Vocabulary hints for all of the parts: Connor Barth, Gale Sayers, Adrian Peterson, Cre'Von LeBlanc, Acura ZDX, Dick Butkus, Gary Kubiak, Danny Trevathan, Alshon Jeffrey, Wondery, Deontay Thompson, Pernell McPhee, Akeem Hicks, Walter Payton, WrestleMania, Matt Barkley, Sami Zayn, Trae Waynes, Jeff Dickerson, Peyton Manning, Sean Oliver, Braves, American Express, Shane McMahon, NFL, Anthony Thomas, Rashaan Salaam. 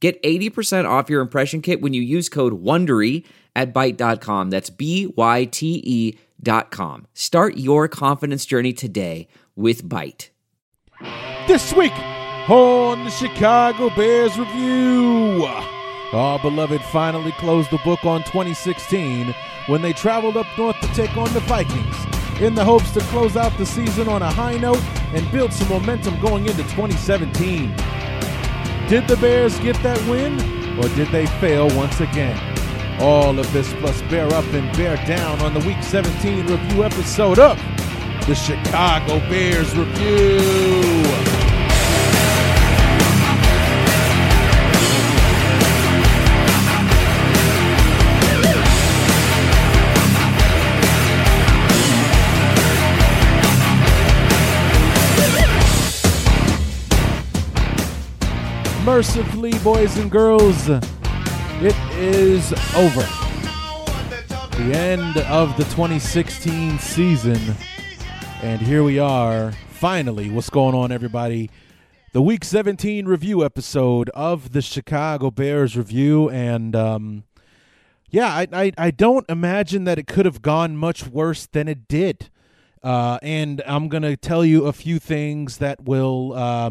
Get 80% off your impression kit when you use code WONDERY at Byte.com. That's BYTE.com. Start your confidence journey today with Byte. This week on the Chicago Bears Review, our beloved finally closed the book on 2016 when they traveled up north to take on the Vikings in the hopes to close out the season on a high note and build some momentum going into 2017. Did the Bears get that win, or did they fail once again? All of this plus Bear Up and Bear Down on the Week 17 review episode of the Chicago Bears Review. Mercifully, boys and girls, it is over. The end of the 2016 season, and here we are, finally. What's going on, everybody? The Week 17 review episode of the Chicago Bears Review, and I don't imagine that it could have gone much worse than it did. And I'm going to tell you a few things that will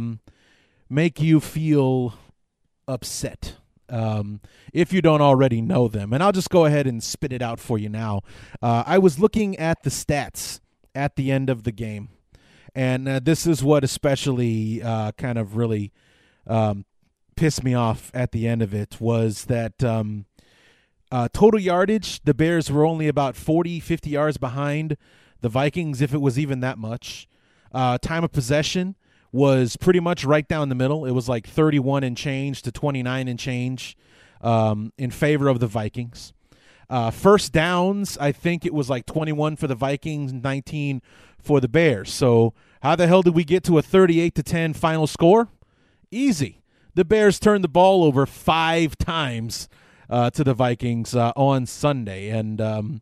make you feel upset if you don't already know them. And I'll just go ahead and spit it out for you now. I was looking at the stats at the end of the game, and this is what especially kind of really pissed me off at the end of it, was that total yardage, the Bears were only about 40, 50 yards behind the Vikings, if it was even that much. Time of possession was pretty much right down the middle. It was like 31 and change to 29 and change in favor of the Vikings. First downs, I think it was like 21 for the Vikings, 19 for the Bears. So how the hell did we get to a 38-10 final score? Easy. The Bears turned the ball over 5 times to the Vikings on Sunday, and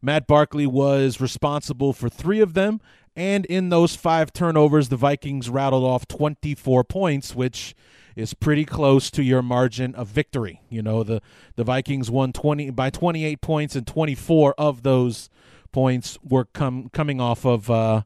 Matt Barkley was responsible for 3 of them. And in those 5 turnovers, the Vikings rattled off 24 points, which is pretty close to your margin of victory. You know, the Vikings won 28 points, and 24 of those points were coming off of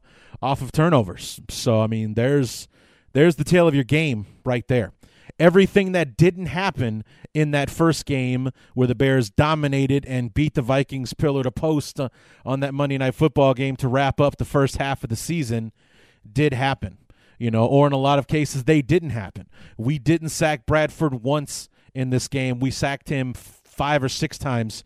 turnovers. So I mean, there's the tail of your game right there. Everything that didn't happen in that first game where the Bears dominated and beat the Vikings pillar to post on that Monday Night Football game to wrap up the first half of the season did happen, you know, or in a lot of cases they didn't happen. We didn't sack Bradford once in this game. We sacked him 5 or 6 times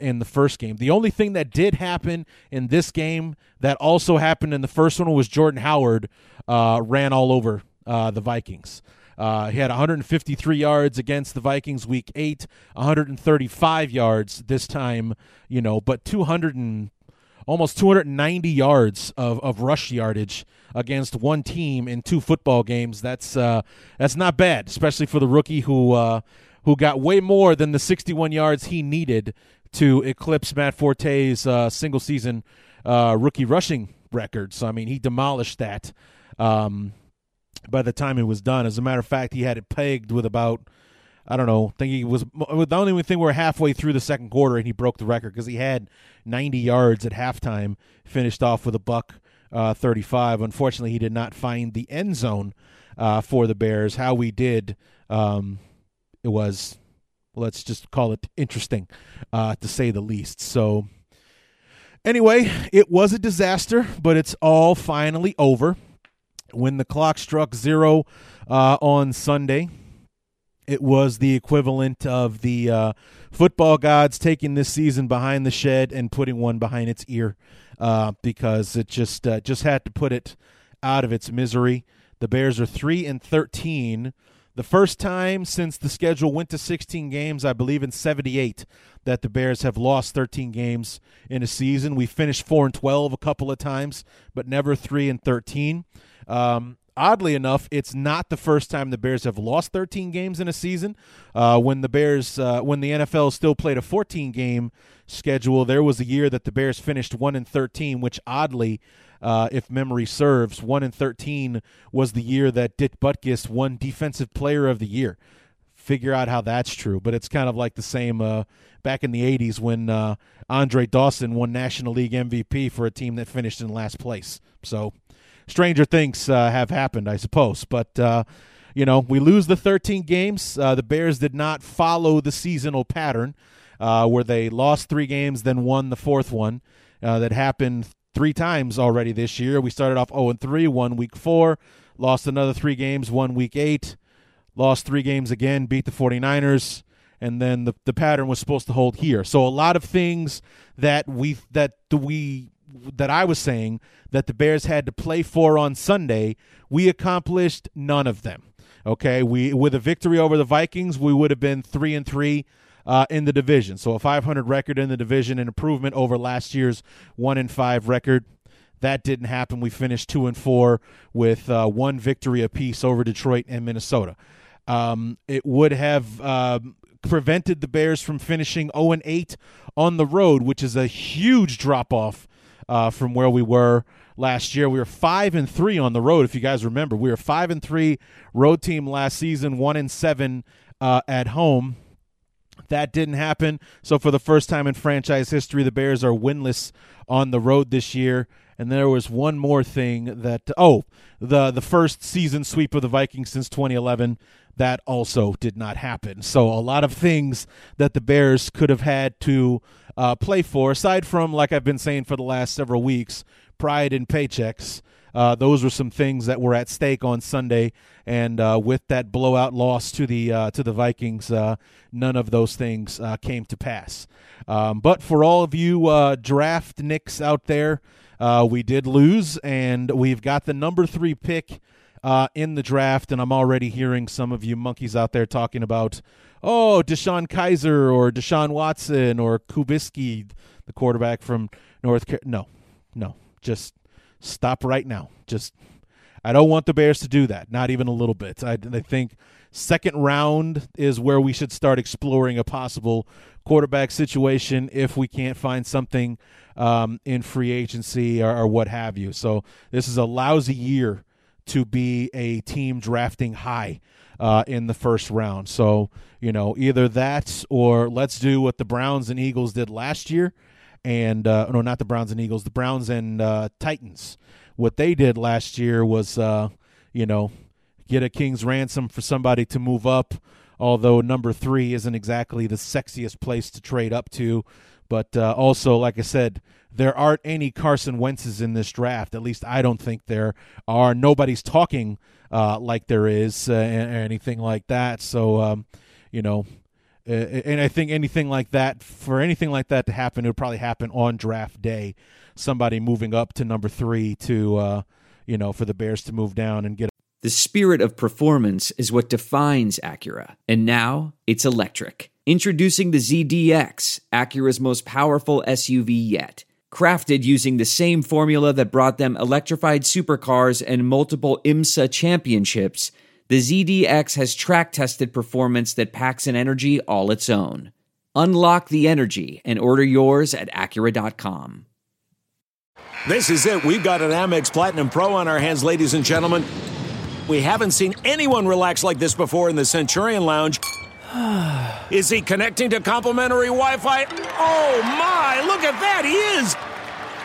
in the first game. The only thing that did happen in this game that also happened in the first one was Jordan Howard ran all over the Vikings. He had 153 yards against the Vikings Week 8, 135 yards this time, you know, but almost 290 yards of rush yardage against one team in 2 football games. That's not bad, especially for the rookie who got way more than the 61 yards he needed to eclipse Matt Forte's single season rookie rushing record. So I mean, he demolished that. By the time it was done, as a matter of fact, he had it pegged with about, I don't know, the only thing we're halfway through the second quarter and he broke the record, because he had 90 yards at halftime, finished off with a buck 35. Unfortunately, he did not find the end zone for the Bears. How we did, it was, let's just call it interesting, to say the least. So anyway, it was a disaster, but it's all finally over. When the clock struck 0 on Sunday, it was the equivalent of the football gods taking this season behind the shed and putting one behind its ear, because it just had to put it out of its misery. The Bears are 3-13. The first time since the schedule went to 16 games, I believe in 78, that the Bears have lost 13 games in a season. We finished 4-12 a couple of times, but never 3-13. Oddly enough, it's not the first time the Bears have lost 13 games in a season. When the NFL still played a 14-game schedule, there was a year that the Bears finished 1-13, which oddly, if memory serves, 1-13 was the year that Dick Butkus won Defensive Player of the Year. Figure out how that's true, but it's kind of like the same back in the 80s when Andre Dawson won National League MVP for a team that finished in last place. So stranger things have happened, I suppose. But, we lose the 13 games. The Bears did not follow the seasonal pattern where they lost 3 games, then won the 4th one. That happened 3 times already this year. We started off 0-3, won week 4, lost another 3 games, won week 8, lost 3 games again, beat the 49ers, and then the pattern was supposed to hold here. So a lot of things that I was saying that the Bears had to play for on Sunday, we accomplished none of them. Okay, with a victory over the Vikings, we would have been 3-3 in the division. So a 500 record in the division, an improvement over last year's 1-5 record. That didn't happen. We finished 2-4 with 1 victory apiece over Detroit and Minnesota. It would have prevented the Bears from finishing 0-8 on the road, which is a huge drop-off from where we were last year. We were 5-3 on the road. If you guys remember, we were 5-3 road team last season, 1-7 at home. That didn't happen. So for the first time in franchise history, the Bears are winless on the road this year. And there was one more thing the first season sweep of the Vikings since 2011. That also did not happen. So a lot of things that the Bears could have had to play for, aside from, like I've been saying for the last several weeks, pride and paychecks. Those were some things that were at stake on Sunday, and with that blowout loss to the Vikings, none of those things came to pass. But for all of you draft nicks out there, we did lose, and we've got the number 3 pick in the draft, and I'm already hearing some of you monkeys out there talking about, Deshaun Kaiser or Deshaun Watson or Kubisky, the quarterback from North Carolina. No, just stop right now. I don't want the Bears to do that, not even a little bit. I think second round is where we should start exploring a possible quarterback situation if we can't find something in free agency or what have you. So this is a lousy year to be a team drafting high in the first round. So, either that or let's do what the Browns and Eagles did last year. And no, not the Browns and Eagles, the Browns and Titans. What they did last year was, get a king's ransom for somebody to move up, although number 3 isn't exactly the sexiest place to trade up to. But also, like I said, there aren't any Carson Wentz's in this draft. At least I don't think there are. Nobody's talking like there is or anything like that. So, and I think anything like that to happen, it would probably happen on draft day. Somebody moving up to number 3 to, for the Bears to move down and get. The spirit of performance is what defines Acura. And now it's electric. Introducing the ZDX, Acura's most powerful SUV yet. Crafted using the same formula that brought them electrified supercars and multiple IMSA championships, the ZDX has track-tested performance that packs an energy all its own. Unlock the energy and order yours at Acura.com. This is it. We've got an Amex Platinum Pro on our hands, ladies and gentlemen. We haven't seen anyone relax like this before in the Centurion Lounge. Is he connecting to complimentary Wi-Fi? Oh, my! Look at that! He is!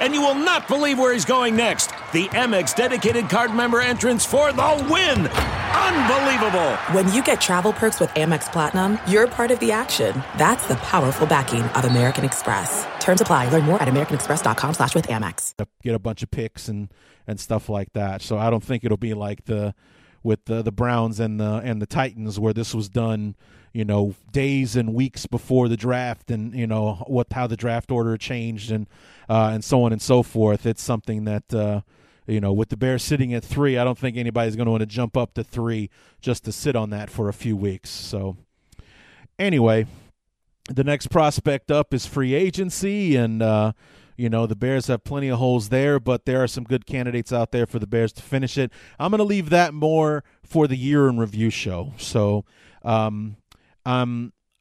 And you will not believe where he's going next. The Amex dedicated card member entrance for the win. Unbelievable. When you get travel perks with Amex Platinum, you're part of the action. That's the powerful backing of American Express. Terms apply. Learn more at americanexpress.com/withAmex. Get a bunch of picks and stuff like that. So I don't think it'll be like with the Browns and the Titans where this was done, days and weeks before the draft and, how the draft order changed and so on and so forth. It's something that, you know, with the Bears sitting at 3, I don't think anybody's going to want to jump up to 3 just to sit on that for a few weeks. So anyway, the next prospect up is free agency, and you know, the Bears have plenty of holes there, but there are some good candidates out there for the Bears to finish it. I'm going to leave that more for the year in review show. So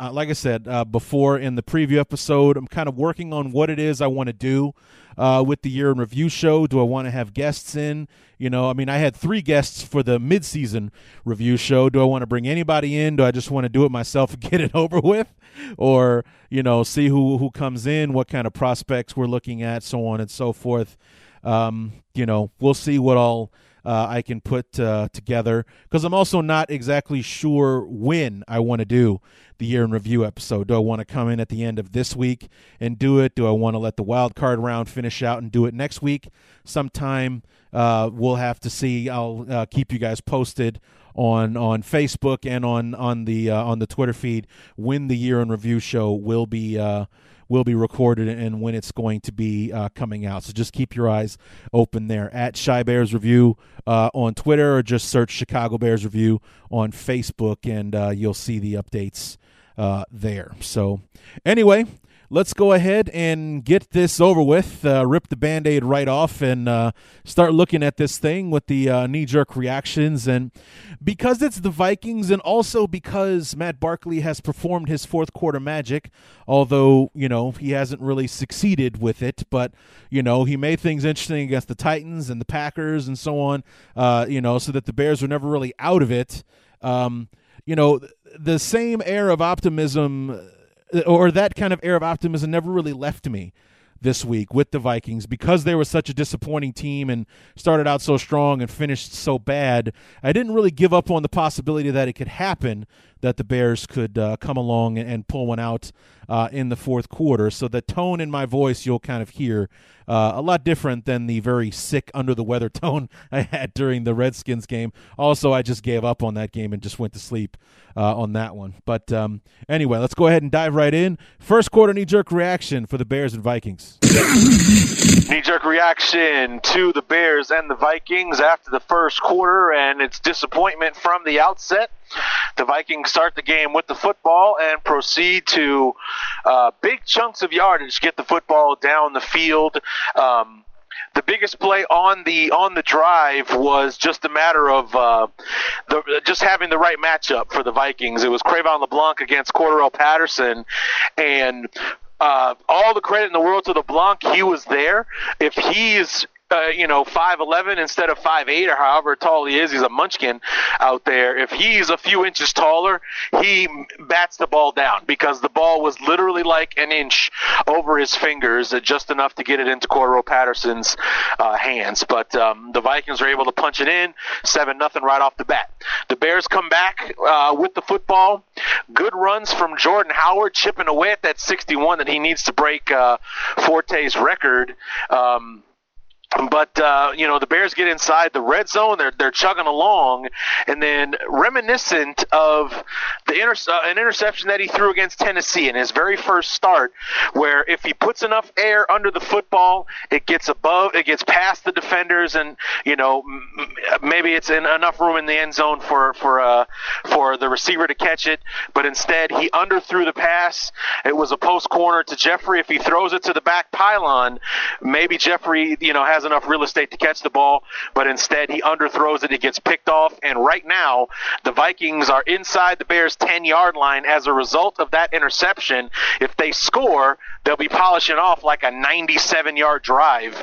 like I said before in the preview episode, I'm kind of working on what it is I want to do with the year in review show. Do I want to have guests in? You know, I mean, I had 3 guests for the midseason review show. Do I want to bring anybody in? Do I just want to do it myself and get it over with? Or, you know, see who comes in, what kind of prospects we're looking at, so on and so forth. You know, we'll see what all I can put together, because I'm also not exactly sure when I want to do the year in review episode. Do I want to come in at the end of this week and do it? Do I want to let the wild card round finish out and do it next week? Sometime we'll have to see. I'll keep you guys posted on Facebook and on the Twitter feed when the year in review show will be recorded and when it's going to be coming out. So just keep your eyes open there at Shy Bears Review on Twitter, or just search Chicago Bears Review on Facebook, and you'll see the updates there. So anyway, let's go ahead and get this over with, rip the Band-Aid right off, and start looking at this thing with the knee-jerk reactions. And because it's the Vikings, and also because Matt Barkley has performed his fourth-quarter magic, although, you know, he hasn't really succeeded with it, but, you know, he made things interesting against the Titans and the Packers and so on, you know, so that the Bears were never really out of it. You know, the same air of optimism, or that kind of air of optimism, never really left me this week with the Vikings, because they were such a disappointing team and started out so strong and finished so bad. I didn't really give up on the possibility that it could happen, that the Bears could come along and pull one out in the fourth quarter. So the tone in my voice you'll kind of hear a lot different than the very sick, under-the-weather tone I had during the Redskins game. Also, I just gave up on that game and just went to sleep on that one. But anyway, let's go ahead and dive right in. First quarter knee-jerk reaction for the Bears and Vikings. Knee-jerk reaction to the Bears and the Vikings after the first quarter, and it's disappointment from the outset. The Vikings start the game with the football and proceed to big chunks of yardage, get the football down the field. The biggest play on the drive was just a matter of just having the right matchup for the Vikings. It was Cre'Von LeBlanc against Cordarrelle Patterson, and all the credit in the world to LeBlanc. He was there. If he's 5'11" instead of 5'8", or however tall he is, he's a munchkin out there. If he's a few inches taller, he bats the ball down, because the ball was literally like an inch over his fingers, just enough to get it into Cordarrelle Patterson's hands. But the Vikings were able to punch it in, 7-0 right off the bat. The Bears come back with the football. Good runs from Jordan Howard, chipping away at that 61 that he needs to break Forte's record. But, the Bears get inside the red zone. They're chugging along. And then, reminiscent of an interception that he threw against Tennessee in his very first start, where if he puts enough air under the football, it gets past the defenders, and, you know, maybe it's enough room in the end zone for the receiver to catch it. But instead, he underthrew the pass. It was a post corner to Jeffrey. If he throws it to the back pylon, maybe Jeffrey, has enough real estate to catch the ball, but instead he underthrows it. It gets picked off, and right now the Vikings are inside the Bears' 10-yard line as a result of that interception. If they score, they'll be polishing off like a 97-yard drive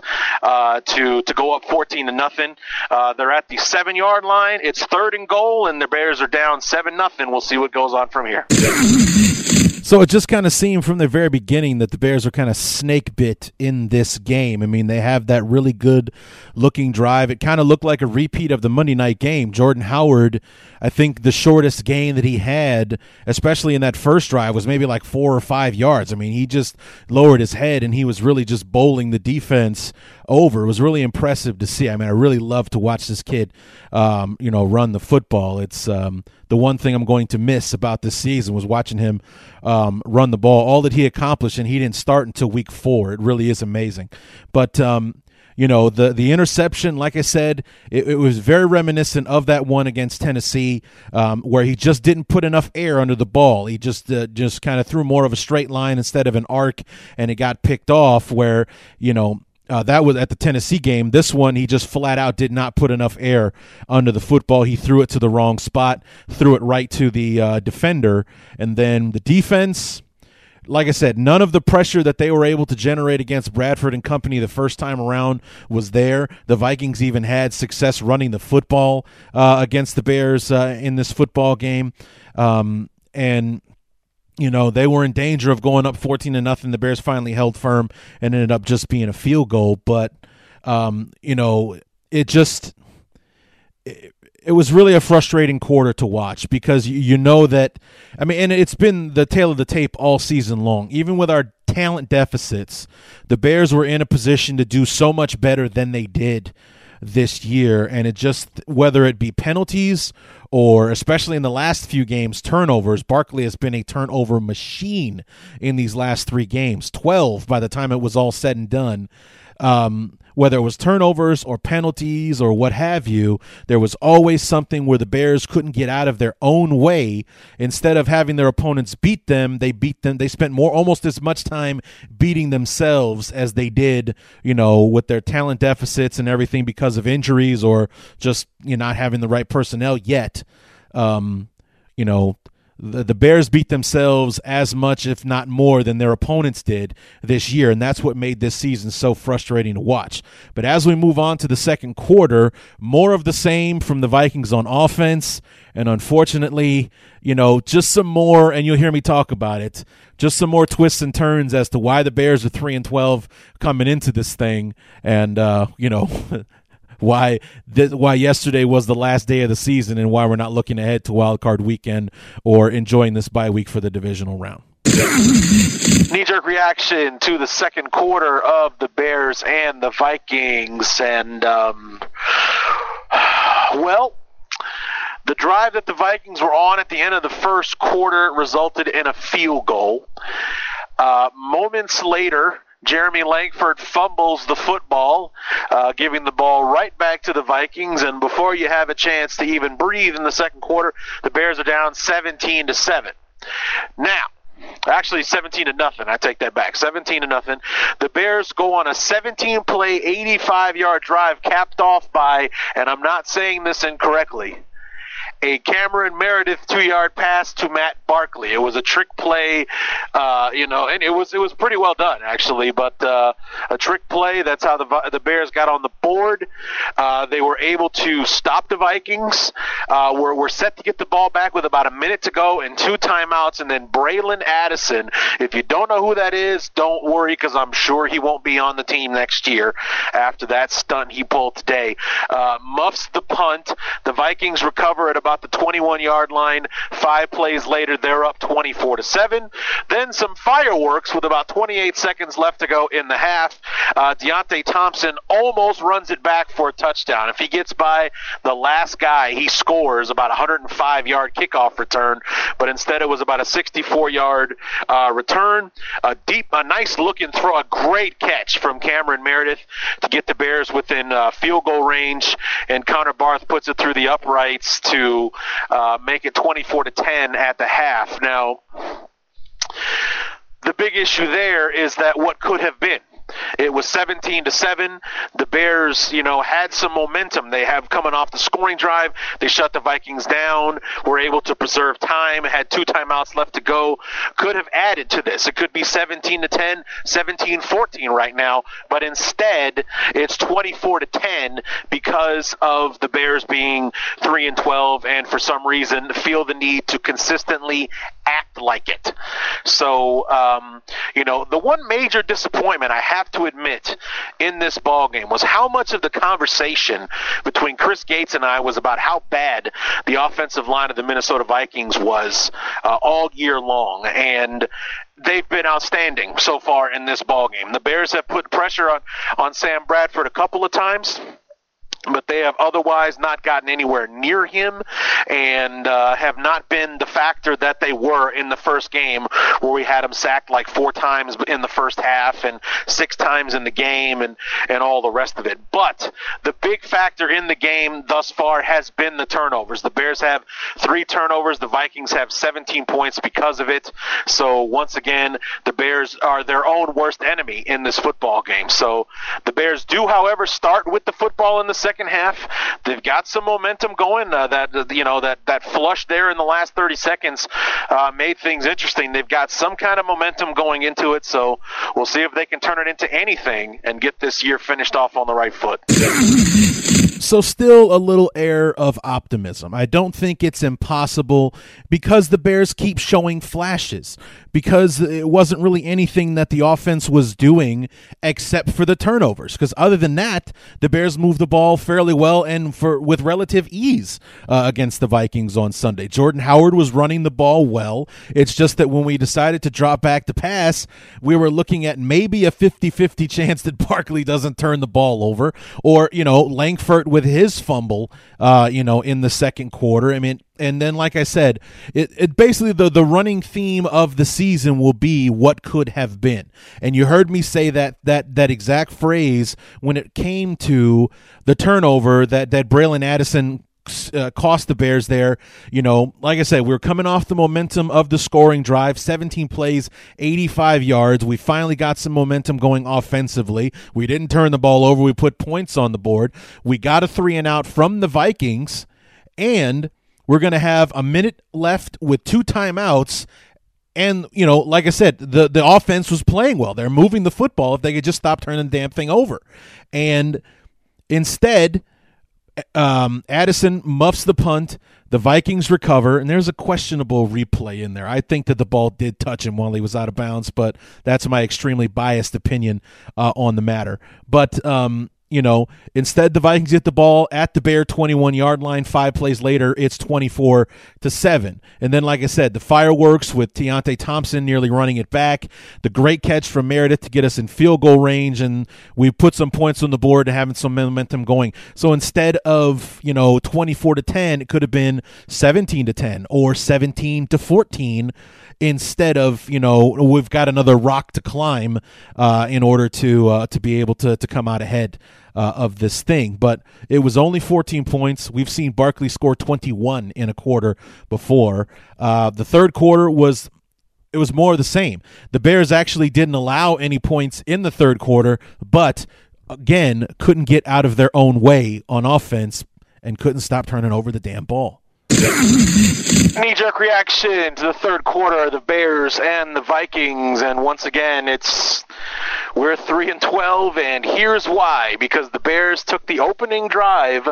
to go up 14-0. They're at the 7-yard line. It's 3rd and goal, and the Bears are down 7-0. We'll see what goes on from here. So it just kind of seemed from the very beginning that the Bears are kind of snake bit in this game. I mean, they have that really good looking drive. It kind of looked like a repeat of the Monday night game. Jordan Howard, I think the shortest gain that he had, especially in that first drive, was maybe like 4 or 5 yards. I mean, he just lowered his head, and he was really just bowling the defense over. It was really impressive to see. I mean, I really love to watch this kid, run the football. It's the one thing I'm going to miss about this season was watching him run the ball. All that he accomplished, and he didn't start until week 4. It really is amazing. But You know, the interception, like I said, it was very reminiscent of that one against Tennessee, where he just didn't put enough air under the ball. He just kind of threw more of a straight line instead of an arc, and it got picked off where, you know, that was at the Tennessee game. This one, he just flat out did not put enough air under the football. He threw it to the wrong spot, threw it right to the defender, and then the defense, like I said, none of the pressure that they were able to generate against Bradford and company the first time around was there. The Vikings even had success running the football against the Bears in this football game, and you know, they were in danger of going up 14-0. The Bears finally held firm and ended up just being a field goal. But, you know, it was really a frustrating quarter to watch because you know that, I mean, and it's been the tail of the tape all season long. Even with our talent deficits, the Bears were in a position to do so much better than they did this year, and it just, whether it be penalties or, especially in the last few games, turnovers. Barkley has been a turnover machine in these last three games, 12 by the time it was all said and done. Whether it was turnovers or penalties or what have you, there was always something where the Bears couldn't get out of their own way. Instead of having their opponents beat them, they beat them. They spent almost as much time beating themselves as they did, you know, with their talent deficits and everything because of injuries or just, you know, not having the right personnel yet. You know, the Bears beat themselves as much, if not more, than their opponents did this year, and that's what made this season so frustrating to watch. But as we move on to the second quarter, more of the same from the Vikings on offense, and unfortunately, you know, just some more, and you'll hear me talk about it, just some more twists and turns as to why the Bears are 3-12 coming into this thing, and, you know, why yesterday was the last day of the season and why we're not looking ahead to Wild Card Weekend or enjoying this bye week for the divisional round. Knee-jerk reaction to the second quarter of the Bears and the Vikings. And, well, the drive that the Vikings were on at the end of the first quarter resulted in a field goal. Moments later, Jeremy Langford fumbles the football, giving the ball right back to the Vikings. And before you have a chance to even breathe in the second quarter, the Bears are down 17-7. Now, actually 17-0. I take that back. 17-0. The Bears go on a 17-play, 85-yard drive capped off by, and I'm not saying this incorrectly, a Cameron Meredith 2-yard pass to Matt Barkley. It was a trick play, you know, and it was pretty well done actually. But a trick play. That's how the Bears got on the board. They were able to stop the Vikings. We're set to get the ball back with about a minute to go and two timeouts. And then Braylon Addison. If you don't know who that is, don't worry because I'm sure he won't be on the team next year after that stunt he pulled today. Muffs the punt. The Vikings recover at about the 21-yard line. 5 plays later, they're up 24-7. Then some fireworks with about 28 seconds left to go in the half. Deontay Thompson almost runs it back for a touchdown. If he gets by the last guy, he scores about a 105-yard kickoff return, but instead it was about a 64-yard return. A nice-looking throw, a great catch from Cameron Meredith to get the Bears within field goal range, and Connor Barth puts it through the uprights to make it 24-10 at the half. Now, the big issue there is that what could have been. It was 17-7. The Bears, you know, had some momentum. They have coming off the scoring drive. They shut the Vikings down, were able to preserve time, had two timeouts left to go, could have added to this. It could be 17-10, 17-14 right now, but instead it's 24-10 because of the Bears being 3-12 and for some reason feel the need to consistently act like it. So, you know, the one major disappointment I have to admit in this ballgame was how much of the conversation between Chris Gates and I was about how bad the offensive line of the Minnesota Vikings was all year long. And they've been outstanding so far in this ballgame. The Bears have put pressure on Sam Bradford a couple of times. But they have otherwise not gotten anywhere near him and have not been the factor that they were in the first game, where we had him sacked like 4 times in the first half and 6 times in the game and all the rest of it. But the big factor in the game thus far has been the turnovers. The Bears have 3 turnovers. The Vikings have 17 points because of it. So once again, the Bears are their own worst enemy in this football game. So the Bears do, however, start with the football in the second half. They've got some momentum going. That flush there in the last 30 seconds made things interesting. They've got some kind of momentum going into it, so we'll see if they can turn it into anything and get this year finished off on the right foot. So still a little air of optimism. I don't think it's impossible because the Bears keep showing flashes, because it wasn't really anything that the offense was doing except for the turnovers. Because other than that, the Bears moved the ball fairly well and with relative ease against the Vikings on Sunday. Jordan Howard was running the ball well. It's just that when we decided to drop back to pass, we were looking at maybe a 50-50 chance that Barkley doesn't turn the ball over, or, Langford with his fumble, in the second quarter. I mean, and then, like I said, it basically the running theme of the season will be what could have been. And you heard me say that exact phrase when it came to the turnover that Braylon Addison cost the Bears there. Like I said, we were coming off the momentum of the scoring drive, 17 plays, 85 yards. We finally got some momentum going offensively. We didn't turn the ball over. We put points on the board. We got a 3-and-out from the Vikings, and we're going to have a minute left with 2 timeouts. And, like I said, the offense was playing well. They're moving the football if they could just stop turning the damn thing over. And instead, Addison muffs the punt. The Vikings recover, and there's a questionable replay in there. I think that the ball did touch him while he was out of bounds, but that's my extremely biased opinion on the matter. But, instead the Vikings get the ball at the Bear 21-yard line. 5 plays later, it's 24-7. And then, like I said, the fireworks with Deontay Thompson nearly running it back, the great catch from Meredith to get us in field goal range, and we put some points on the board and having some momentum going. So instead of, 24-10, it could have been 17-10 or 17-14 instead of, we've got another rock to climb in order to be able to come out ahead of this thing. But it was only 14 points. We've seen Barkley score 21 in a quarter before. The third quarter was more of the same. The Bears actually didn't allow any points in the third quarter, but again, couldn't get out of their own way on offense and couldn't stop turning over the damn ball. Knee-jerk reaction to the third quarter, the Bears and the Vikings, and once again, we're 3-12, and here's why. Because the Bears took the opening drive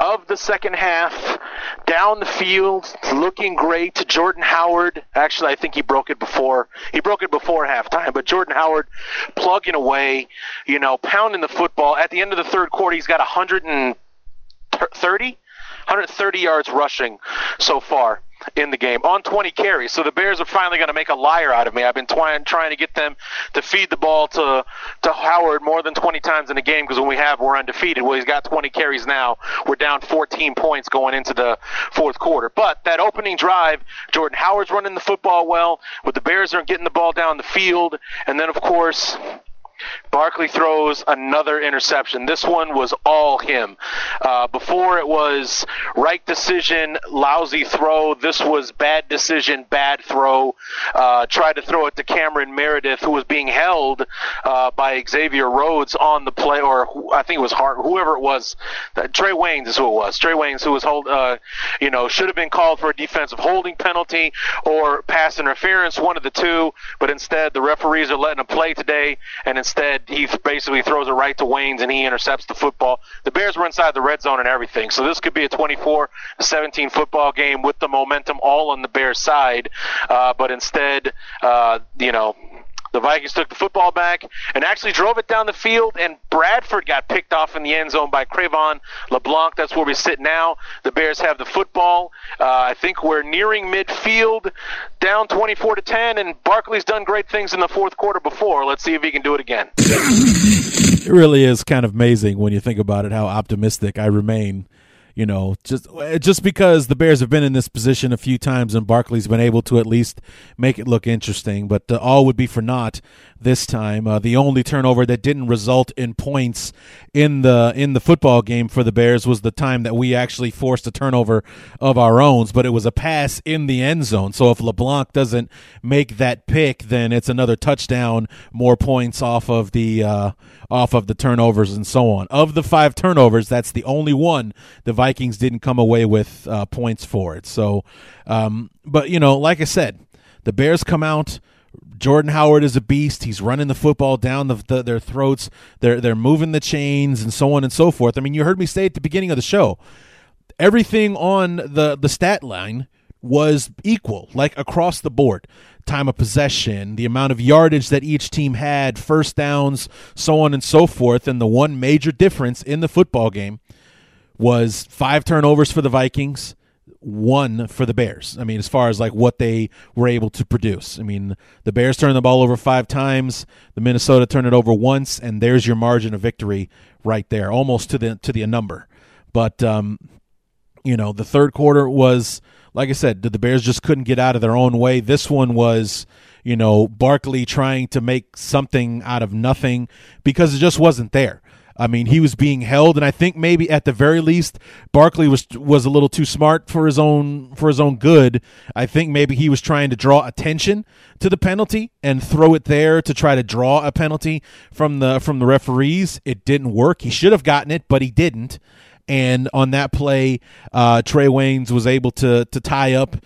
of the second half down the field, looking great. Jordan Howard, actually, I think he broke it before halftime, but Jordan Howard plugging away, pounding the football. At the end of the third quarter, he's got 130 yards rushing so far in the game on 20 carries. So the Bears are finally going to make a liar out of me. I've been trying to get them to feed the ball to Howard more than 20 times in a game, because when we have, we're undefeated. Well, he's got 20 carries now. We're down 14 points going into the fourth quarter. But that opening drive, Jordan Howard's running the football well, but the Bears aren't getting the ball down the field. And then, of course, Barkley throws another interception. This one was all him. Before it was right decision, lousy throw. This was bad decision, bad throw. Tried to throw it to Cameron Meredith, who was being held by Xavier Rhodes on the play, or I think it was Hart, whoever it was. Trae Waynes is who it was. Trae Waynes, who was should have been called for a defensive holding penalty or pass interference, one of the two. But instead, the referees are letting him play today, and instead, he basically throws it right to Waynes, and he intercepts the football. The Bears were inside the red zone and everything. So this could be a 24-17 football game with the momentum all on the Bears side. But instead, The Vikings took the football back and actually drove it down the field, and Bradford got picked off in the end zone by Cre'Von LeBlanc. That's where we sit now. The Bears have the football. I think we're nearing midfield, down 24-10, and Barkley's done great things in the fourth quarter before. Let's see if he can do it again. It really is kind of amazing when you think about it, how optimistic I remain. You know, just because the Bears have been in this position a few times and Barkley's been able to at least make it look interesting, but all would be for naught this time. The only turnover that didn't result in points in the football game for the Bears was the time that we actually forced a turnover of our own, but it was a pass in the end zone. So if LeBlanc doesn't make that pick, then it's another touchdown, more points off of the turnovers and so on. Of the five turnovers, that's the only one the Vikings didn't come away with points for it. So, but, you know, like I said, the Bears come out. Jordan Howard is a beast. He's running the football down their throats. They're moving the chains and so on and so forth. I mean, you heard me say at the beginning of the show, everything on the stat line was equal, like across the board. Time of possession, the amount of yardage that each team had, first downs, so on and so forth. And the one major difference in the football game was 5 turnovers for the Vikings, 1 for the Bears. I mean, as far as like what they were able to produce. I mean, the Bears turned the ball over 5 times, the Minnesota turned it over once, and there's your margin of victory right there, almost to the number. But you know, the third quarter was, like I said, the Bears just couldn't get out of their own way. This one was, you know, Barkley trying to make something out of nothing because it just wasn't there. I mean, he was being held, and I think maybe at the very least, Barkley was a little too smart for his own good. I think maybe he was trying to draw attention to the penalty and throw it there to try to draw a penalty from the referees. It didn't work. He should have gotten it, but he didn't. And on that play, Trae Waynes was able to tie up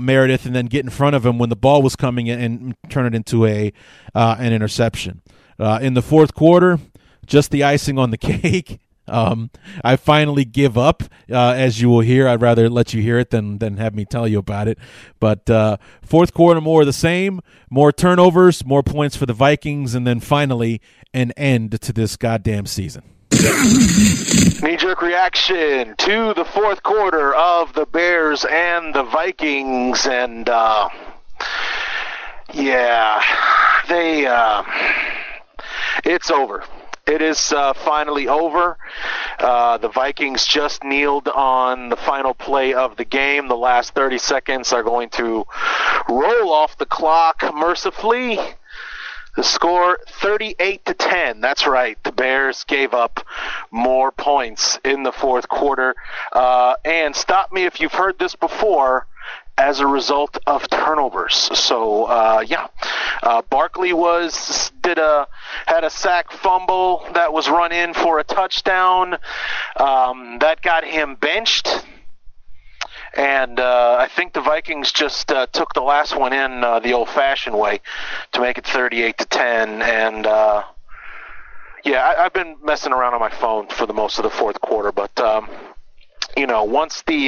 Meredith and then get in front of him when the ball was coming and turn it into an interception. In the fourth quarter, just the icing on the cake. I finally give up, as you will hear. I'd rather let you hear it than have me tell you about it. But fourth quarter, more of the same, more turnovers, more points for the Vikings, and then finally an end to this goddamn season. Knee-jerk reaction to the fourth quarter of the Bears and the Vikings. And, yeah, they it's over. It is finally over. The Vikings just kneeled on the final play of the game. The last 30 seconds are going to roll off the clock mercifully. The score 38-10. That's right. The Bears gave up more points in the fourth quarter. And stop me if you've heard this before, as a result of turnovers. So, Barkley had a sack fumble that was run in for a touchdown. That got him benched. And I think the Vikings just took the last one in the old-fashioned way to make it 38-10. And, I've been messing around on my phone for the most of the fourth quarter. But, you know, once the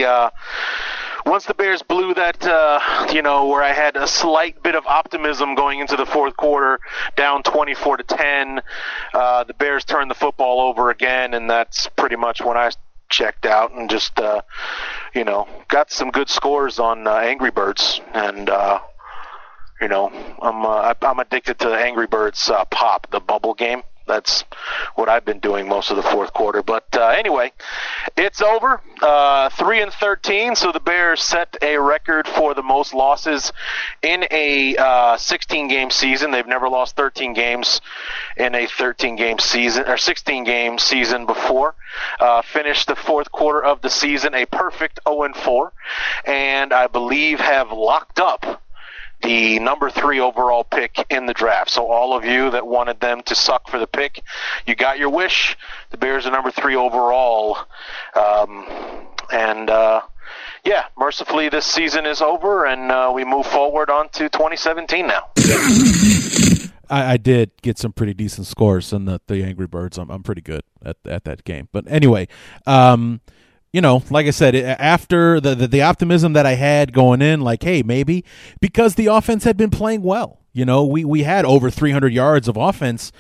Bears blew that, where I had a slight bit of optimism going into the fourth quarter, down 24-10, the Bears turned the football over again, and that's pretty much when I checked out and just, got some good scores on Angry Birds. And, I'm addicted to Angry Birds Pop, the bubble game. That's what I've been doing most of the fourth quarter. But anyway, it's over. 3-13, so the Bears set a record for the most losses in a 16-game season. They've never lost 13 games in a 13-game season or 16-game season before. Finished the fourth quarter of the season a perfect 0-4, and I believe have locked up the number 3 overall pick in the draft. So all of you that wanted them to suck for the pick, you got your wish. The Bears are number 3 overall. Mercifully this season is over, and we move forward on to 2017 now. I did get some pretty decent scores in the Angry Birds. I'm pretty good at that game. But anyway, you know, like I said, after the optimism that I had going in, like, hey, maybe, because the offense had been playing well. You know, we had over 300 yards of offense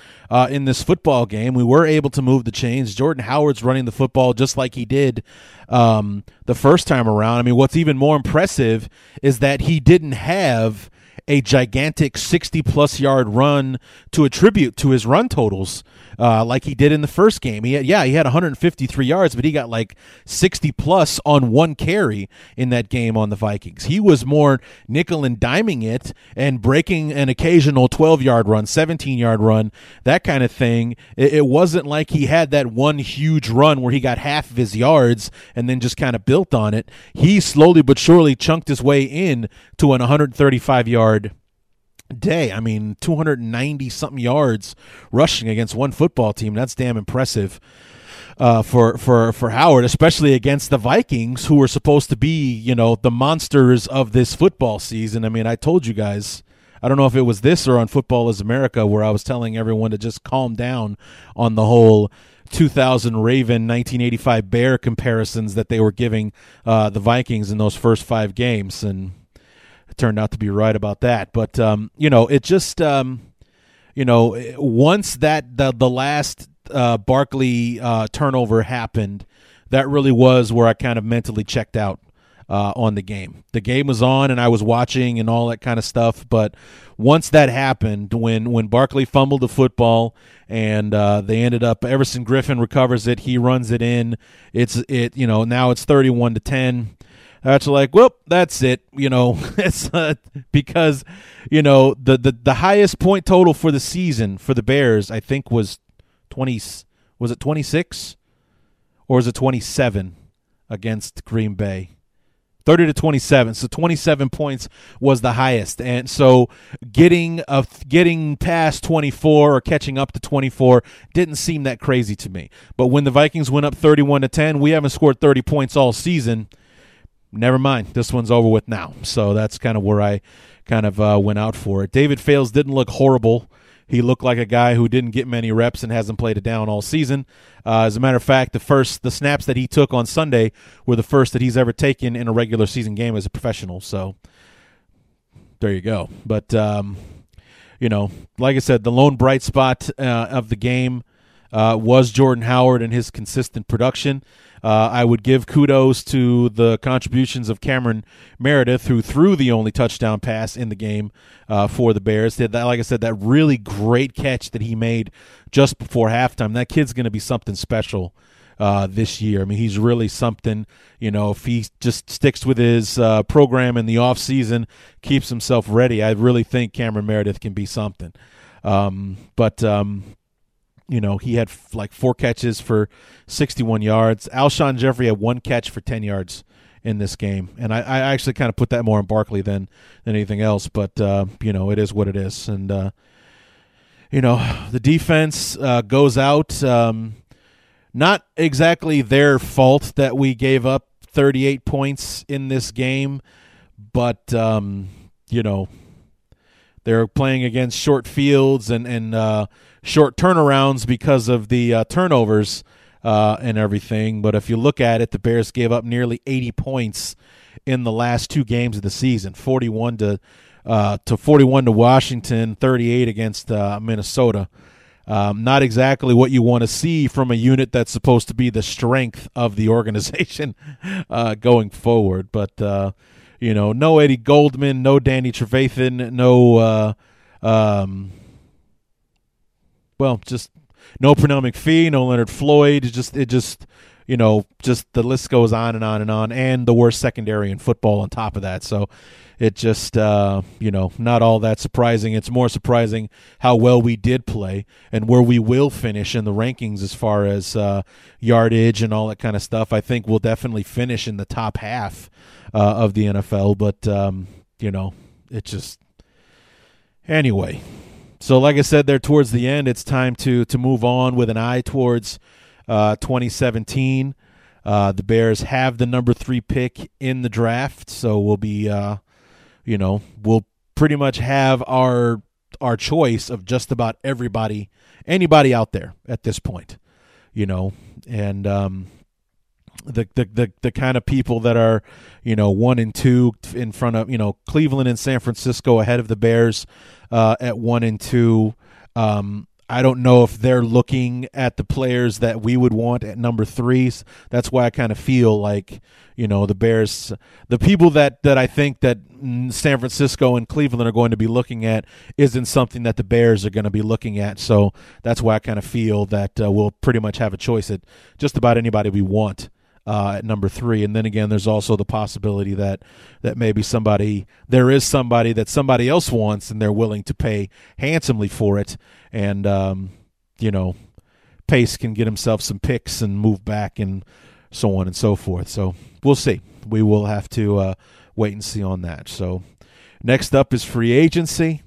in this football game. We were able to move the chains. Jordan Howard's running the football just like he did the first time around. I mean, what's even more impressive is that he didn't have a gigantic 60-plus yard run to attribute to his run totals like he did in the first game. He had 153 yards, but he got like 60-plus on one carry in that game on the Vikings. He was more nickel and diming it and breaking an occasional 12-yard run, 17-yard run, that kind of thing. It wasn't like he had that one huge run where he got half of his yards and then just kind of built on it. He slowly but surely chunked his way in to an 135-yard day. I mean, 290 something yards rushing against one football team. That's damn impressive for Howard, especially against the Vikings, who were supposed to be, you know, the monsters of this football season. I mean, I told you guys, I don't know if it was this or on Football Is America, where I was telling everyone to just calm down on the whole 2000 Raven, 1985 Bear comparisons that they were giving the Vikings in those first five games. And turned out to be right about that. But, you know, it just, you know, once that the last Barkley turnover happened, that really was where I kind of mentally checked out on the game. The game was on and I was watching and all that kind of stuff. But once that happened, when Barkley fumbled the football and they ended up, Everson Griffin recovers it. He runs it in. You know, now it's 31-10. That's like, well, that's it, you know, it's because, you know, the highest point total for the season for the Bears, I think, was 20. Was it 26 or was it 27 against Green Bay? 30-27. So 27 points was the highest. And so getting past 24 or catching up to 24 didn't seem that crazy to me. But when the Vikings went up 31-10, we haven't scored 30 points all season. Never mind. This one's over with now. So that's kind of where I kind of went out for it. David Fales didn't look horrible. He looked like a guy who didn't get many reps and hasn't played it down all season. As a matter of fact, the snaps that he took on Sunday were the first that he's ever taken in a regular season game as a professional. So there you go. But, you know, like I said, the lone bright spot of the game was Jordan Howard and his consistent production. I would give kudos to the contributions of Cameron Meredith, who threw the only touchdown pass in the game for the Bears. Like I said, that really great catch that he made just before halftime. That kid's going to be something special this year. I mean, he's really something. You know, if he just sticks with his program in the offseason, keeps himself ready, I really think Cameron Meredith can be something. You know, he had like four catches for 61 yards. Alshon Jeffrey had one catch for 10 yards in this game. And I actually kind of put that more on Barkley than anything else. But, you know, it is what it is. And, you know, the defense goes out. Not exactly their fault that we gave up 38 points in this game. But, you know, they're playing against short fields and short turnarounds because of the turnovers and everything. But if you look at it, the Bears gave up nearly 80 points in the last two games of the season, 41 to Washington, 38 against Minnesota. Not exactly what you want to see from a unit that's supposed to be the strength of the organization going forward. But, you know, no Eddie Goldman, no Danny Trevathan, no just no Pernell McPhee, no Leonard Floyd. Just the list goes on and on and on, and the worst secondary in football on top of that. So it just, you know, not all that surprising. It's more surprising how well we did play and where we will finish in the rankings as far as yardage and all that kind of stuff. I think we'll definitely finish in the top half of the NFL, but, you know, it just – anyway. So like I said there towards the end, it's time to move on with an eye towards 2017. The Bears have the number 3 pick in the draft, so we'll be you know, we'll pretty much have our choice of just about anybody out there at this point, you know. And the kind of people that are, you know, 1 and 2 in front of, you know, Cleveland and San Francisco ahead of the Bears at 1 and 2. I don't know if they're looking at the players that we would want at number 3. That's why I kind of feel like, you know, the Bears, the people that I think that San Francisco and Cleveland are going to be looking at isn't something that the Bears are going to be looking at. So that's why I kind of feel that we'll pretty much have a choice at just about anybody we want at number 3. And then again, there's also the possibility that maybe there is somebody that somebody else wants and they're willing to pay handsomely for it. And, you know, Pace can get himself some picks and move back and so on and so forth. So we'll see. We will have to wait and see on that. So next up is free agency.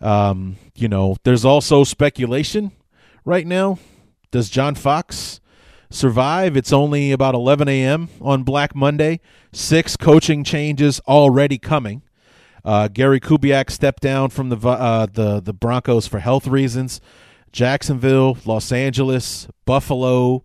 You know, there's also speculation right now. Does John Fox survive? It's only about 11 a.m. on Black Monday. 6 coaching changes already coming. Gary Kubiak stepped down from the Broncos for health reasons. Jacksonville, Los Angeles, Buffalo,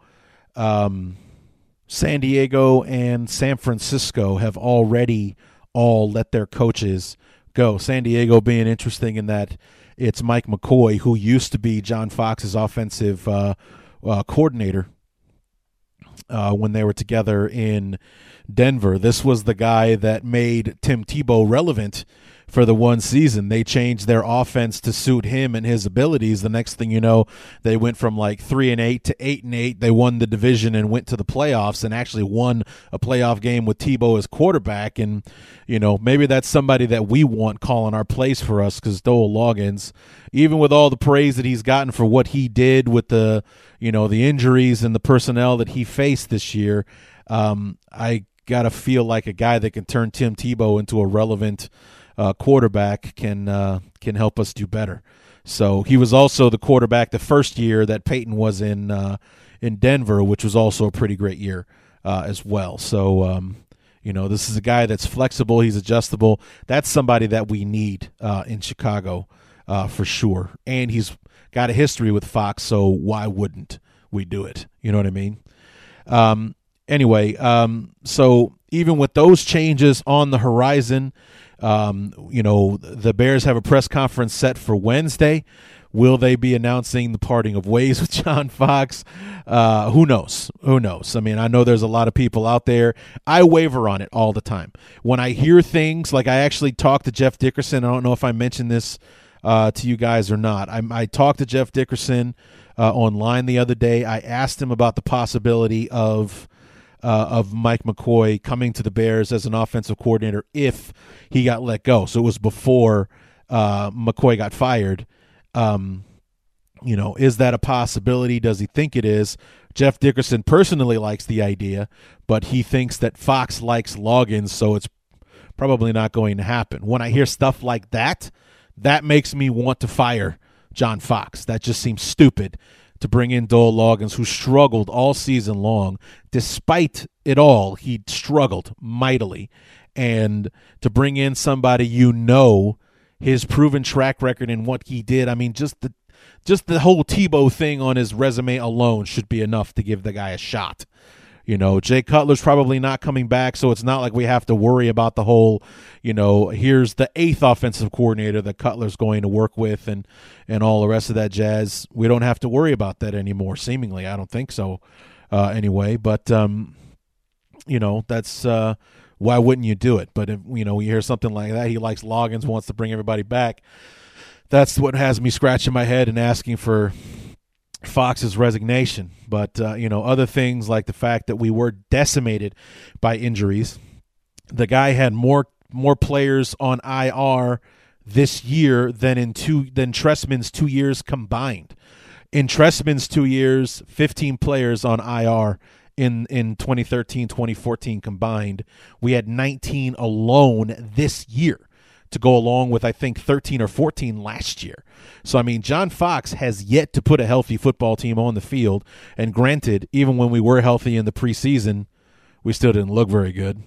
San Diego, and San Francisco have already all let their coaches go. San Diego being interesting in that it's Mike McCoy, who used to be John Fox's offensive coordinator. When they were together in Denver. This was the guy that made Tim Tebow relevant for the one season. They changed their offense to suit him and his abilities. The next thing you know, they went from like 3-8 to 8-8. They won the division and went to the playoffs and actually won a playoff game with Tebow as quarterback. And, you know, maybe that's somebody that we want calling our plays for us, because Dowell Loggains, even with all the praise that he's gotten for what he did with the, you know, the injuries and the personnel that he faced this year, I got to feel like a guy that can turn Tim Tebow into a relevant quarterback can help us do better. So he was also the quarterback the first year that Peyton was in Denver, which was also a pretty great year as well. So, you know, this is a guy that's flexible. He's adjustable. That's somebody that we need in Chicago for sure. And he's got a history with Fox, so why wouldn't we do it? You know what I mean? Anyway, so even with those changes on the horizon, you know, the Bears have a press conference set for Wednesday. Will they be announcing the parting of ways with John Fox? Who knows? Who knows? I mean, I know there's a lot of people out there. I waver on it all the time. When I hear things, like I actually talked to Jeff Dickerson. I don't know if I mentioned this to you guys or not. I talked to Jeff Dickerson online the other day. I asked him about the possibility of Mike McCoy coming to the Bears as an offensive coordinator if he got let go. So it was before McCoy got fired. You know, is that a possibility? Does he think it is? Jeff Dickerson personally likes the idea, but he thinks that Fox likes Loggains, so it's probably not going to happen. When I hear stuff like that, that makes me want to fire John Fox. That just seems stupid to bring in Dowell Loggains, who struggled all season long. Despite it all, he struggled mightily. And to bring in somebody, you know, his proven track record and what he did, I mean, just the whole Tebow thing on his resume alone should be enough to give the guy a shot. You know, Jay Cutler's probably not coming back, so it's not like we have to worry about the whole, you know, here's the 8th offensive coordinator that Cutler's going to work with and all the rest of that jazz. We don't have to worry about that anymore, seemingly. I don't think so anyway. But, you know, that's why wouldn't you do it? But, if, you know, you hear something like that, he likes Loggains, wants to bring everybody back. That's what has me scratching my head and asking for Fox's resignation. But you know, other things like the fact that we were decimated by injuries. The guy had more players on IR this year than Tressman's 2 years combined. In Tressman's 2 years, 15 players on IR in 2013, 2014 combined. We had 19 alone this year, to go along with, I think, 13 or 14 last year. So, I mean, John Fox has yet to put a healthy football team on the field. And granted, even when we were healthy in the preseason, we still didn't look very good.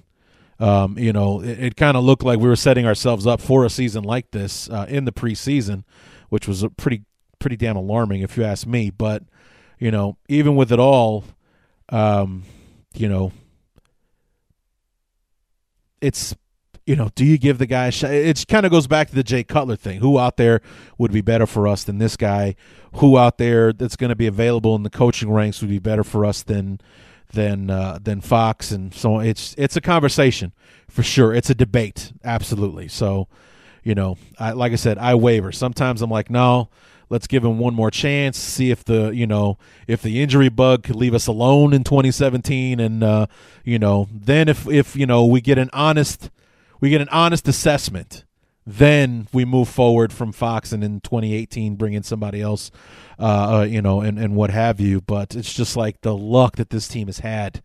You know, it kind of looked like we were setting ourselves up for a season like this in the preseason, which was a pretty damn alarming, if you ask me. But, you know, even with it all, you know, it's, you know, do you give the guy a shot? It kind of goes back to the Jay Cutler thing. Who out there would be better for us than this guy? Who out there that's going to be available in the coaching ranks would be better for us than Fox? And so it's a conversation for sure. It's a debate, absolutely. So, you know, like I said, I waver. Sometimes I'm like, no, let's give him one more chance, see if the, you know, if the injury bug could leave us alone in 2017, and you know, then if you know, we get an honest assessment, then we move forward from Fox and in 2018 bring in somebody else, you know, and what have you. But it's just like the luck that this team has had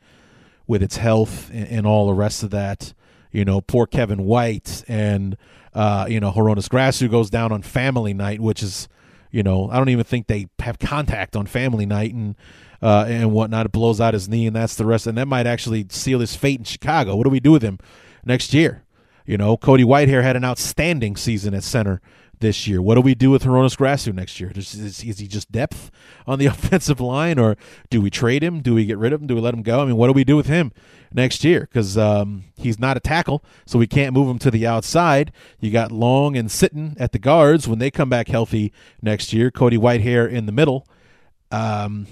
with its health and all the rest of that. You know, poor Kevin White, and you know, Hroniss Grasu goes down on family night, which is, you know, I don't even think they have contact on family night and whatnot. It blows out his knee, and that's the rest. And that might actually seal his fate in Chicago. What do we do with him next year? You know, Cody Whitehair had an outstanding season at center this year. What do we do with Hroniss Grasu next year? Is he just depth on the offensive line, or do we trade him? Do we get rid of him? Do we let him go? I mean, what do we do with him next year? Because he's not a tackle, so we can't move him to the outside. You got Long and Sitton at the guards when they come back healthy next year. Cody Whitehair in the middle.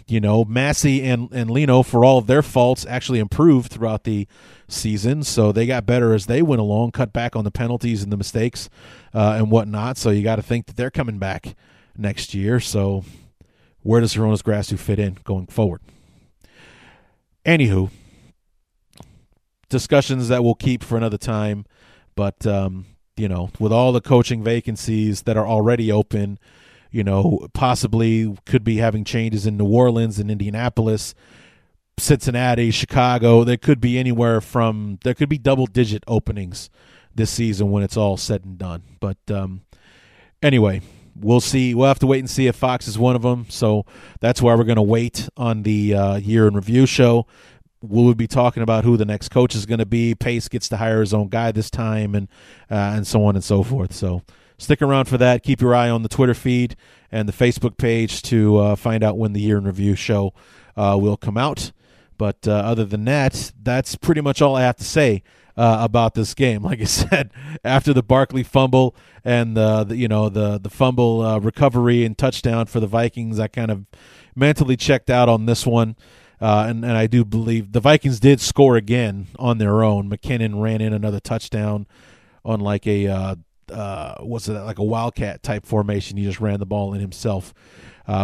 You know, Massey and Leno, for all of their faults, actually improved throughout the season. So they got better as they went along, cut back on the penalties and the mistakes and whatnot. So you got to think that they're coming back next year. So where does Hroniss Grasu fit in going forward? Anywho, discussions that we'll keep for another time. But, you know, with all the coaching vacancies that are already open, you know, possibly could be having changes in New Orleans and Indianapolis, Cincinnati, Chicago. There could be anywhere from – there could be double-digit openings this season when it's all said and done. But anyway, we'll see. We'll have to wait and see if Fox is one of them. So that's why we're going to wait on the year-in-review show. We'll be talking about who the next coach is going to be. Pace gets to hire his own guy this time, and so on and so forth. So – stick around for that. Keep your eye on the Twitter feed and the Facebook page to find out when the Year in Review show will come out. But other than that, that's pretty much all I have to say about this game. Like I said, after the Barkley fumble and the fumble recovery and touchdown for the Vikings, I kind of mentally checked out on this one. And I do believe the Vikings did score again on their own. McKinnon ran in another touchdown on like a was it like a wildcat type formation? He just ran the ball in himself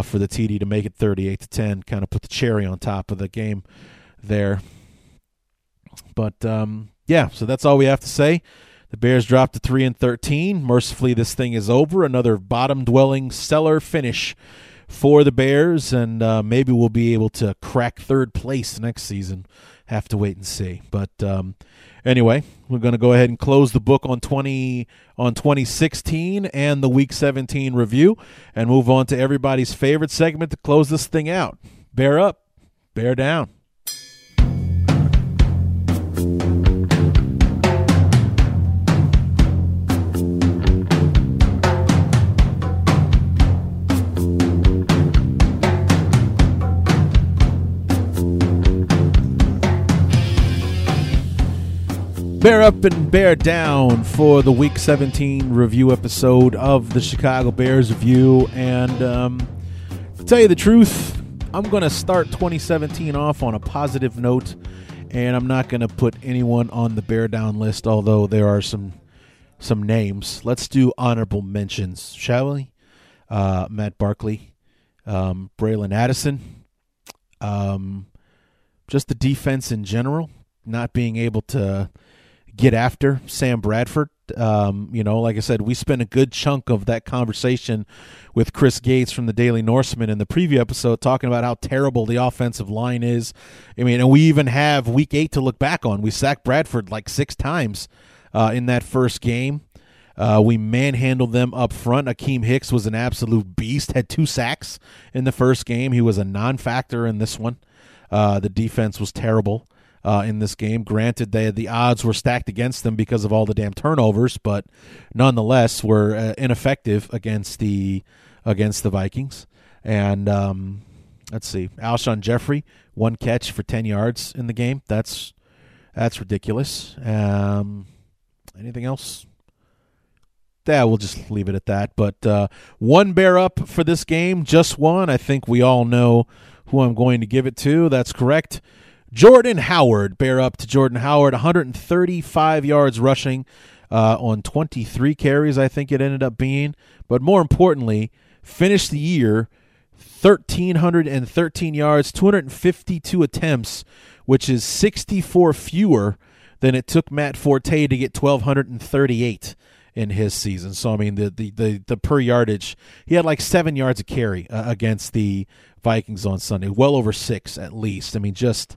for the TD to make it 38-10. Kind of put the cherry on top of the game there. But yeah, so that's all we have to say. The Bears dropped to 3-13. Mercifully, this thing is over. Another bottom-dwelling cellar finish for the Bears, and maybe we'll be able to crack third place next season. Have to wait and see. But anyway, we're going to go ahead and close the book on 2016 and the Week 17 review and move on to everybody's favorite segment to close this thing out. Bear up, bear down. Bear up and bear down for the Week 17 review episode of the Chicago Bears Review. And to tell you the truth, I'm going to start 2017 off on a positive note, and I'm not going to put anyone on the bear down list, although there are some names. Let's do honorable mentions, shall we? Matt Barkley, Braylon Addison, just the defense in general, not being able to get after Sam Bradford. You know, like I said, we spent a good chunk of that conversation with Chris Gates from the Daily Norseman in the preview episode talking about how terrible the offensive line is. I mean, and we even have Week 8 to look back on. We sacked Bradford like 6 times in that first game. We manhandled them up front. Akeem Hicks was an absolute beast, had 2 sacks in the first game. He was a non-factor in this one. The defense was terrible in this game. Granted, the odds were stacked against them because of all the damn turnovers, but nonetheless were ineffective against the Vikings. And Let's see. Alshon Jeffrey, one catch for 10 yards in the game. That's ridiculous. Anything else? Yeah, we'll just leave it at that. But one bear up for this game, just one. I think we all know who I'm going to give it to. That's correct. Jordan Howard, bear up to Jordan Howard, 135 yards rushing on 23 carries, I think it ended up being. But more importantly, finished the year 1,313 yards, 252 attempts, which is 64 fewer than it took Matt Forte to get 1,238 in his season. So, I mean, the per yardage, he had like 7 yards a carry against the Vikings on Sunday, well over six at least. I mean, just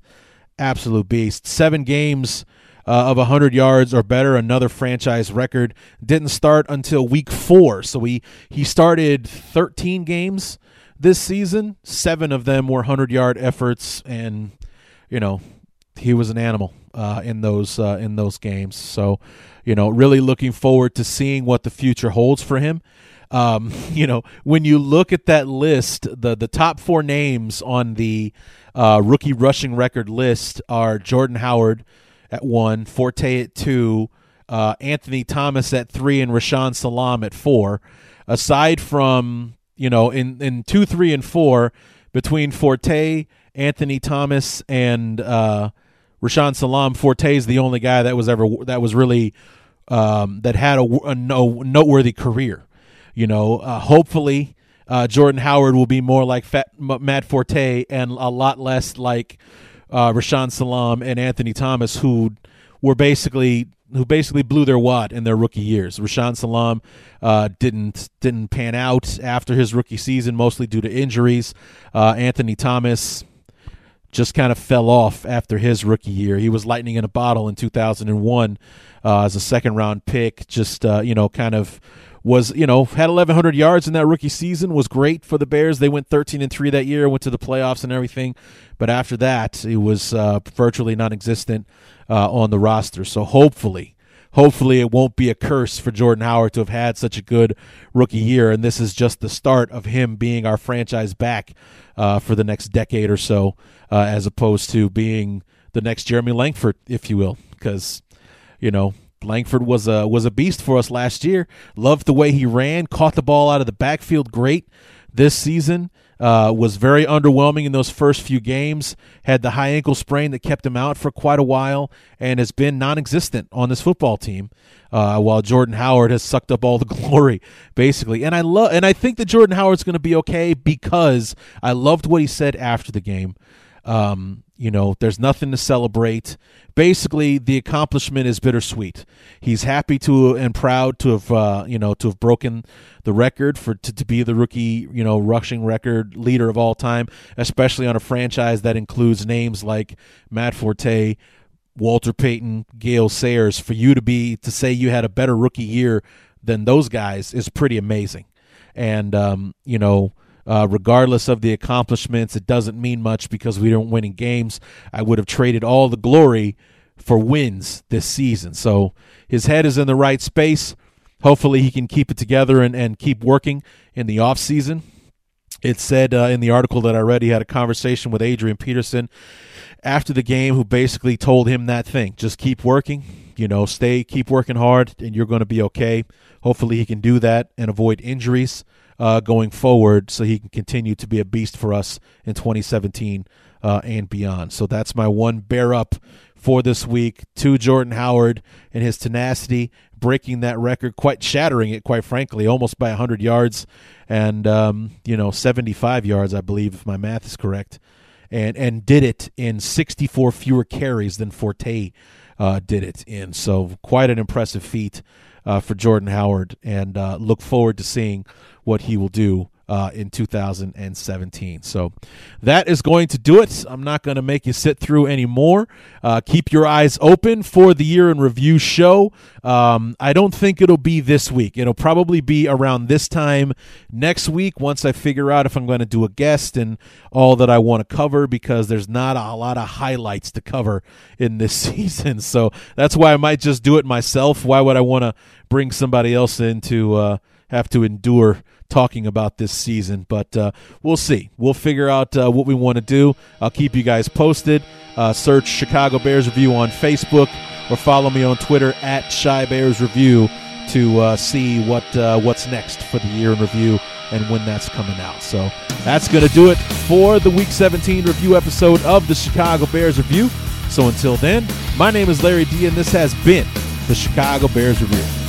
absolute beast. 7 games of 100 yards or better, another franchise record. Didn't start until week 4. So he started 13 games this season. 7 of them were 100-yard efforts, and, you know, he was an animal in those games. So, you know, really looking forward to seeing what the future holds for him. You know, when you look at that list, the top 4 names on the rookie rushing record list are Jordan Howard at 1, Forte at 2, Anthony Thomas at 3, and Rashaan Salaam at 4. Aside from, you know, in 2, 3, and 4, between Forte, Anthony Thomas, and Rashaan Salaam, Forte's the only guy that had a noteworthy career. You know, hopefully Jordan Howard will be more like Matt Forte and a lot less like Rashaan Salaam and Anthony Thomas, who basically blew their wad in their rookie years. Rashaan Salaam didn't pan out after his rookie season, mostly due to injuries. Anthony Thomas just kind of fell off after his rookie year. He was lightning in a bottle in 2001 as a second-round pick. Just, you know, kind of was, you know, had 1,100 yards in that rookie season, was great for the Bears. They went 13-3 that year, went to the playoffs and everything. But after that, it was virtually non-existent on the roster. So hopefully it won't be a curse for Jordan Howard to have had such a good rookie year. And this is just the start of him being our franchise back for the next decade or so, as opposed to being the next Jeremy Langford, if you will, because, you know, Langford was a beast for us last year. Loved the way he ran, caught the ball out of the backfield great. This season was very underwhelming in those first few games, had the high ankle sprain that kept him out for quite a while, and has been non-existent on this football team, while Jordan Howard has sucked up all the glory, basically. And I think that Jordan Howard's going to be okay, because I loved what he said after the game. You know, there's nothing to celebrate. Basically, the accomplishment is bittersweet. He's happy to and proud to have, you know, to have broken the record to be the rookie, you know, rushing record leader of all time, especially on a franchise that includes names like Matt Forte, Walter Payton, Gale Sayers. For you to say you had a better rookie year than those guys is pretty amazing. And, you know, regardless of the accomplishments, it doesn't mean much because we don't win in games. I would have traded all the glory for wins this season. So his head is in the right space. Hopefully he can keep it together and keep working in the offseason. It said in the article that I read, he had a conversation with Adrian Peterson after the game, who basically told him that thing. Just keep working, you know, keep working hard, and you're going to be okay. Hopefully he can do that and avoid injuries going forward, so he can continue to be a beast for us in 2017 and beyond. So that's my one bear up for this week to Jordan Howard and his tenacity, breaking that record, shattering it, quite frankly, almost by 100 yards and, you know, 75 yards, I believe, if my math is correct, and did it in 64 fewer carries than Forte did it in. So quite an impressive feat for Jordan Howard, and look forward to seeing what he will do in 2017. So that is going to do it. I'm not going to make you sit through any more. Keep your eyes open for the Year in Review show. I don't think it'll be this week. It'll probably be around this time next week, once I figure out if I'm going to do a guest and all that I want to cover, because there's not a lot of highlights to cover in this season. So that's why I might just do it myself. Why would I want to bring somebody else in to have to endure talking about this season. But we'll see. We'll figure out what we want to do. I'll keep you guys posted. Search Chicago Bears Review on Facebook or follow me on Twitter at Shy Bears Review to see what's next for the year in review and when that's coming out. So that's going to do it for the Week 17 review episode of the Chicago Bears Review. So until then, my name is Larry D, and this has been the Chicago Bears Review.